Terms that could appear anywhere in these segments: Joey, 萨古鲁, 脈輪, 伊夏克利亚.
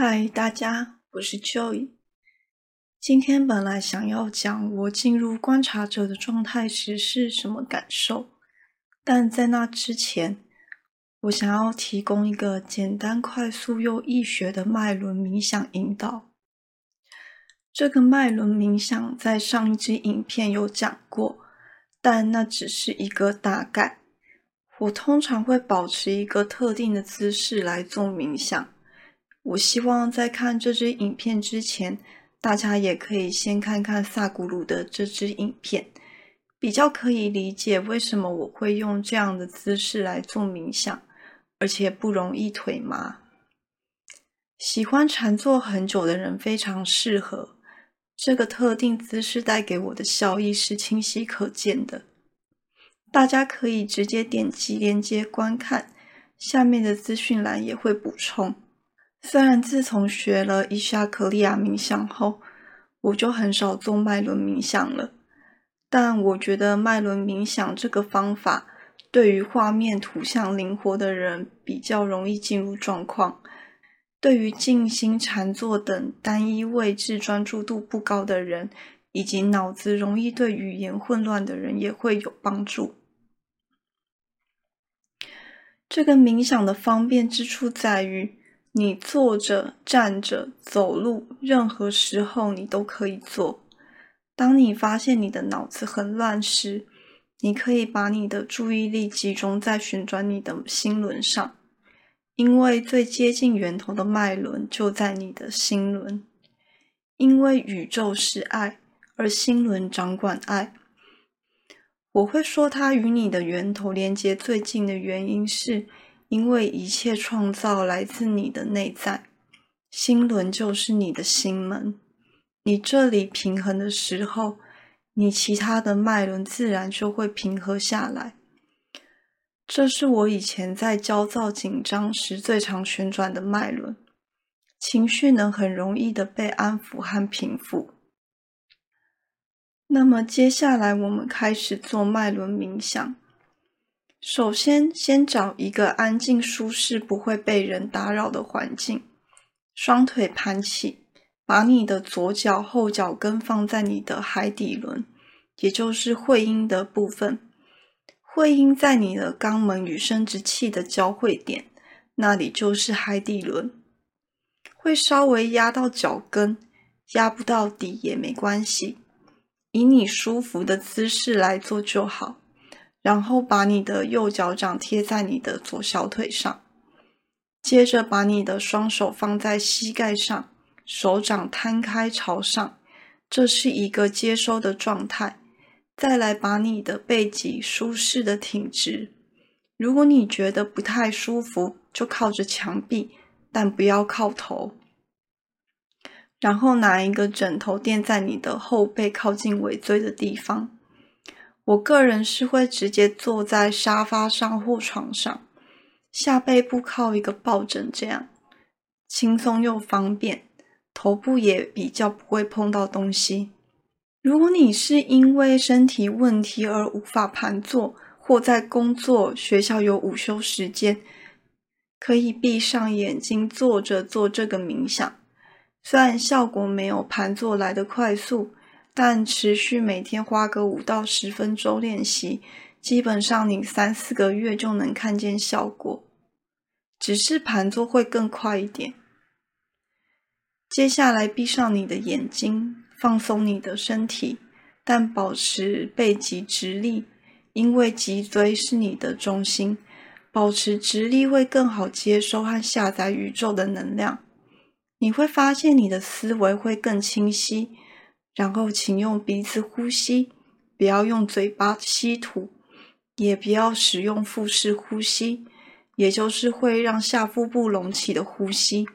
嗨，大家，我是 Joey。 今天本来想要讲我进入观察者的状态时是什么感受，但在那之前，我想要提供一个简单、快速又易学的脉轮冥想引导。这个脉轮冥想在上一支影片有讲过，但那只是一个大概。我通常会保持一个特定的姿势来做冥想。我希望在看这支影片之前，大家也可以先看看萨古鲁的这支影片，比较可以理解为什么我会用这样的姿势来做冥想，而且不容易腿麻。喜欢禅坐很久的人非常适合，这个特定姿势带给我的效益是清晰可见的。大家可以直接点击链接观看，下面的资讯栏也会补充。虽然自从学了伊夏克利亚冥想后，我就很少做脉轮冥想了，但我觉得脉轮冥想这个方法对于画面图像灵活的人比较容易进入状况，对于静心禅坐等单一位置专注度不高的人，以及脑子容易对语言混乱的人也会有帮助。这个冥想的方便之处在于，你坐着、站着、走路，任何时候你都可以做。当你发现你的脑子很乱时，你可以把你的注意力集中在旋转你的心轮上，因为最接近源头的脉轮就在你的心轮。因为宇宙是爱，而心轮掌管爱。我会说它与你的源头连接最近的原因是，因为一切创造来自你的内在，心轮就是你的心门。你这里平衡的时候，你其他的脉轮自然就会平和下来。这是我以前在焦躁紧张时最常旋转的脉轮，情绪能很容易的被安抚和平复。那么接下来我们开始做脉轮冥想。首先，先找一个安静、舒适、不会被人打扰的环境，双腿盘起，把你的左脚后脚跟放在你的海底轮，也就是会阴的部分。会阴在你的肛门与生殖器的交汇点，那里就是海底轮，会稍微压到脚跟，压不到底也没关系，以你舒服的姿势来做就好。然后把你的右脚掌贴在你的左小腿上，接着把你的双手放在膝盖上，手掌摊开朝上，这是一个接收的状态。再来把你的背脊舒适的挺直，如果你觉得不太舒服，就靠着墙壁，但不要靠头。然后拿一个枕头垫在你的后背靠近尾椎的地方。我个人是会直接坐在沙发上或床上，下背部靠一个抱枕，这样轻松又方便，头部也比较不会碰到东西。如果你是因为身体问题而无法盘坐，或在工作、学校有午休时间，可以闭上眼睛坐着做这个冥想。虽然效果没有盘坐来的快速，但持续每天花个5到10分钟练习，基本上你3-4个月就能看见效果，只是盘坐会更快一点。接下来闭上你的眼睛，放松你的身体，但保持背脊直立，因为脊椎是你的中心，保持直立会更好接收和下载宇宙的能量。你会发现你的思维会更清晰。然后请用鼻子呼吸，不要用嘴巴吸吐，也不要使用腹式呼吸，也就是会让下腹部隆起的呼吸，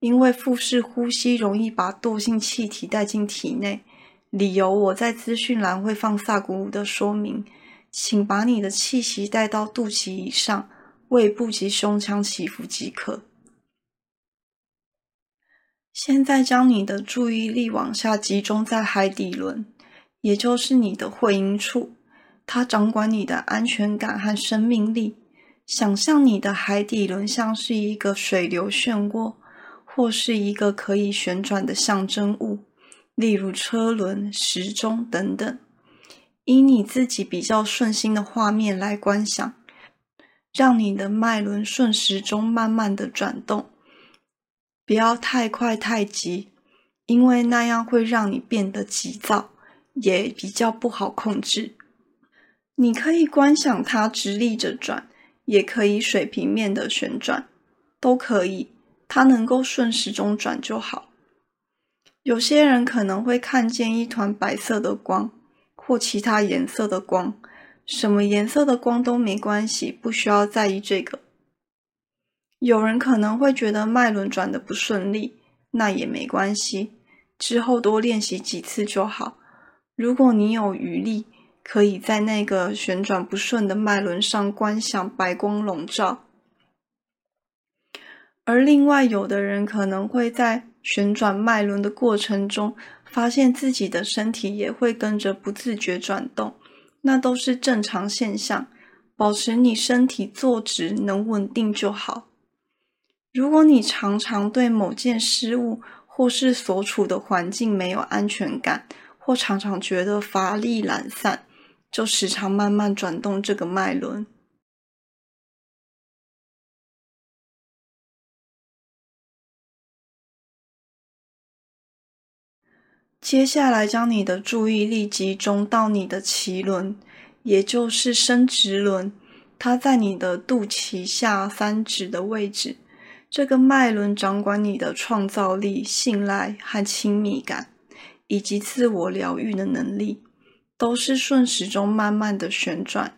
因为腹式呼吸容易把惰性气体带进体内，理由我在资讯栏会放萨古鲁的说明。请把你的气息带到肚脐以上，胃部及胸腔起伏即可。现在将你的注意力往下集中在海底轮，也就是你的会阴处，它掌管你的安全感和生命力。想象你的海底轮像是一个水流漩涡，或是一个可以旋转的象征物，例如车轮、时钟等等。以你自己比较顺心的画面来观想，让你的脉轮顺时钟慢慢的转动，不要太快太急，因为那样会让你变得急躁，也比较不好控制。你可以观想它直立着转，也可以水平面的旋转，都可以，它能够顺时钟转就好。有些人可能会看见一团白色的光，或其他颜色的光，什么颜色的光都没关系，不需要在意这个。有人可能会觉得脉轮转得不顺利，那也没关系，之后多练习几次就好。如果你有余力，可以在那个旋转不顺的脉轮上观想白光笼罩。而另外有的人可能会在旋转脉轮的过程中，发现自己的身体也会跟着不自觉转动，那都是正常现象，保持你身体坐直能稳定就好。如果你常常对某件事物或是所处的环境没有安全感，或常常觉得乏力懒散，就时常慢慢转动这个脉轮。接下来将你的注意力集中到你的脐轮，也就是生殖轮，它在你的肚脐下三指的位置。这个脉轮掌管你的创造力、信赖和亲密感，以及自我疗愈的能力，都是顺时钟慢慢的旋转。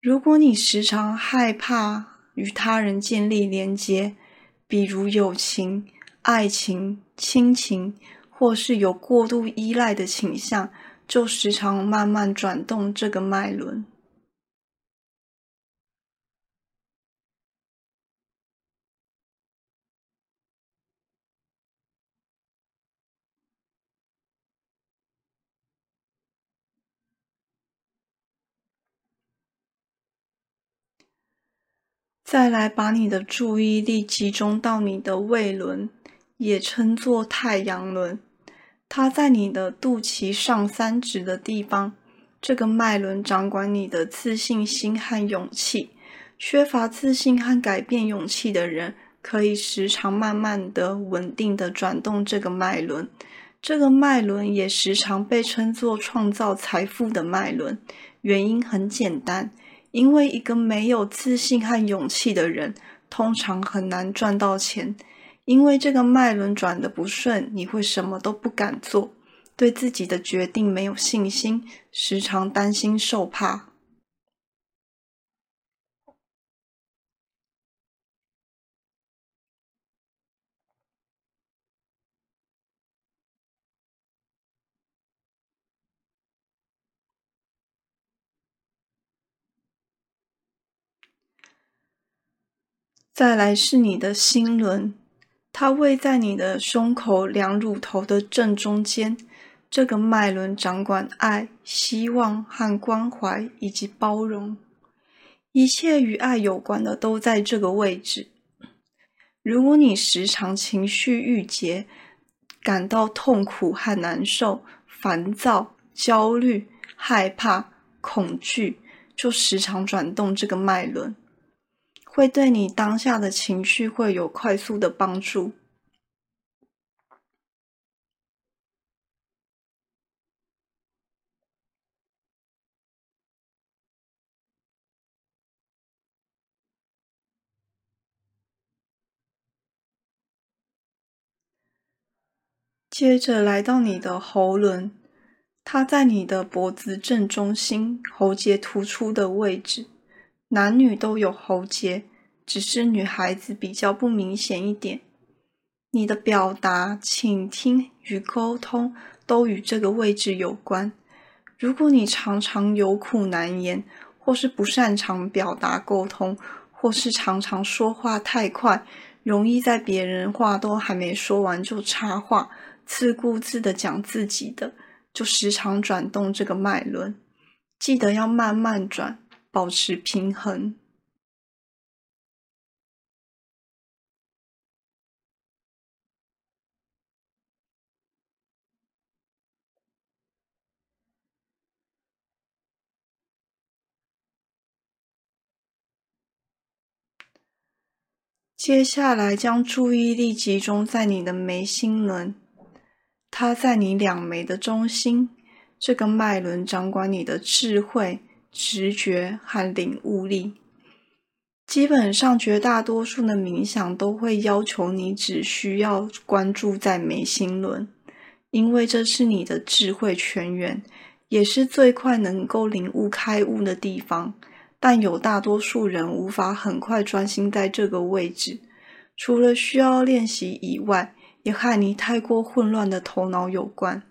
如果你时常害怕与他人建立连结，比如友情、爱情、亲情，或是有过度依赖的倾向，就时常慢慢转动这个脉轮。再来把你的注意力集中到你的胃轮，也称作太阳轮，它在你的肚脐上三指的地方。这个脉轮掌管你的自信心和勇气。缺乏自信和改变勇气的人，可以时常慢慢的稳定的转动这个脉轮。这个脉轮也时常被称作创造财富的脉轮，原因很简单，因为一个没有自信和勇气的人，通常很难赚到钱。因为这个脉轮转得不顺，你会什么都不敢做，对自己的决定没有信心，时常担心受怕。再来是你的心轮，它位在你的胸口两乳头的正中间。这个脉轮掌管爱、希望和关怀以及包容，一切与爱有关的都在这个位置。如果你时常情绪郁结，感到痛苦和难受、烦躁、焦虑、害怕、恐惧，就时常转动这个脉轮，会对你当下的情绪会有快速的帮助。接着来到你的喉轮，它在你的脖子正中心，喉结突出的位置。男女都有喉结，只是女孩子比较不明显一点。你的表达、倾听与沟通都与这个位置有关。如果你常常有苦难言，或是不擅长表达沟通，或是常常说话太快，容易在别人话都还没说完就插话，自顾自的讲自己的，就时常转动这个脉轮。记得要慢慢转，保持平衡。接下来将注意力集中在你的眉心轮，它在你两眉的中心，这个脉轮掌管你的智慧、直觉和领悟力。基本上绝大多数的冥想都会要求你只需要关注在眉心轮，因为这是你的智慧泉源，也是最快能够领悟开悟的地方，但有大多数人无法很快专心在这个位置，除了需要练习以外，也和你太过混乱的头脑有关。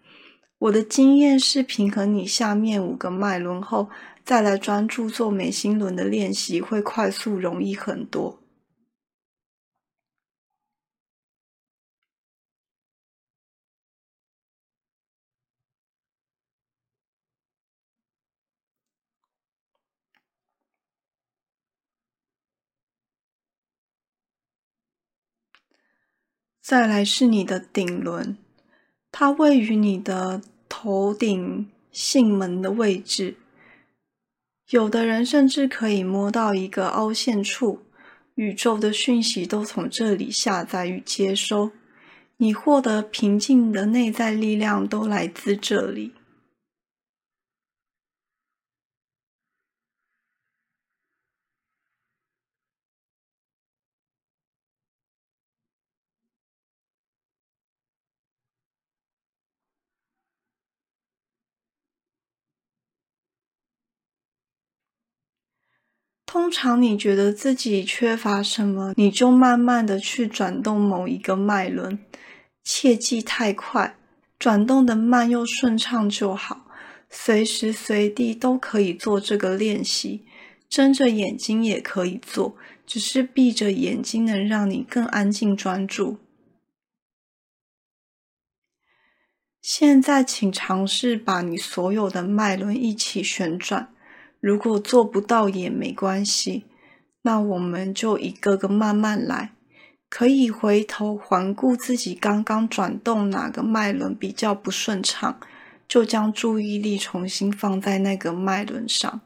我的经验是平衡你下面5个脉轮后，再来专注做眉心轮的练习，会快速容易很多。再来是你的顶轮，它位于你的头顶囟门的位置，有的人甚至可以摸到一个凹陷处，宇宙的讯息都从这里下载与接收，你获得平静的内在力量都来自这里。通常你觉得自己缺乏什么，你就慢慢的去转动某一个脉轮，切忌太快，转动的慢又顺畅就好，随时随地都可以做这个练习，睁着眼睛也可以做，只是闭着眼睛能让你更安静专注。现在请尝试把你所有的脉轮一起旋转，如果做不到也没关系，那我们就一个个慢慢来，可以回头环顾自己刚刚转动哪个脉轮比较不顺畅，就将注意力重新放在那个脉轮上。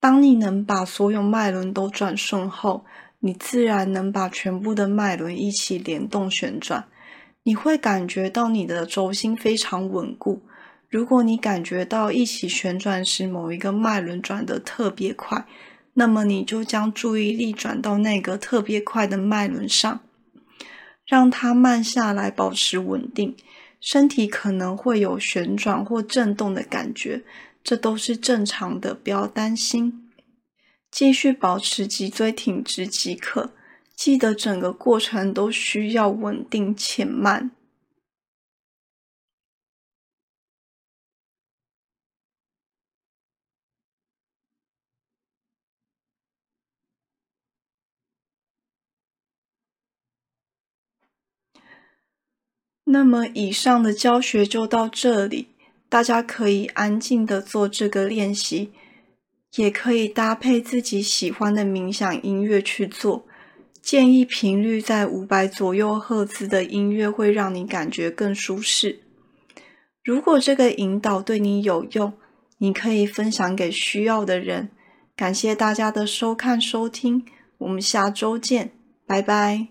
当你能把所有脉轮都转顺后，你自然能把全部的脉轮一起联动旋转，你会感觉到你的轴心非常稳固。如果你感觉到一起旋转时某一个脉轮转得特别快，那么你就将注意力转到那个特别快的脉轮上，让它慢下来，保持稳定。身体可能会有旋转或震动的感觉，这都是正常的，不要担心。继续保持脊椎挺直即可，记得整个过程都需要稳定且慢。那么以上的教学就到这里，大家可以安静的做这个练习，也可以搭配自己喜欢的冥想音乐去做，建议频率在500左右赫兹的音乐会让你感觉更舒适。如果这个引导对你有用，你可以分享给需要的人。感谢大家的收看收听，我们下周见，拜拜。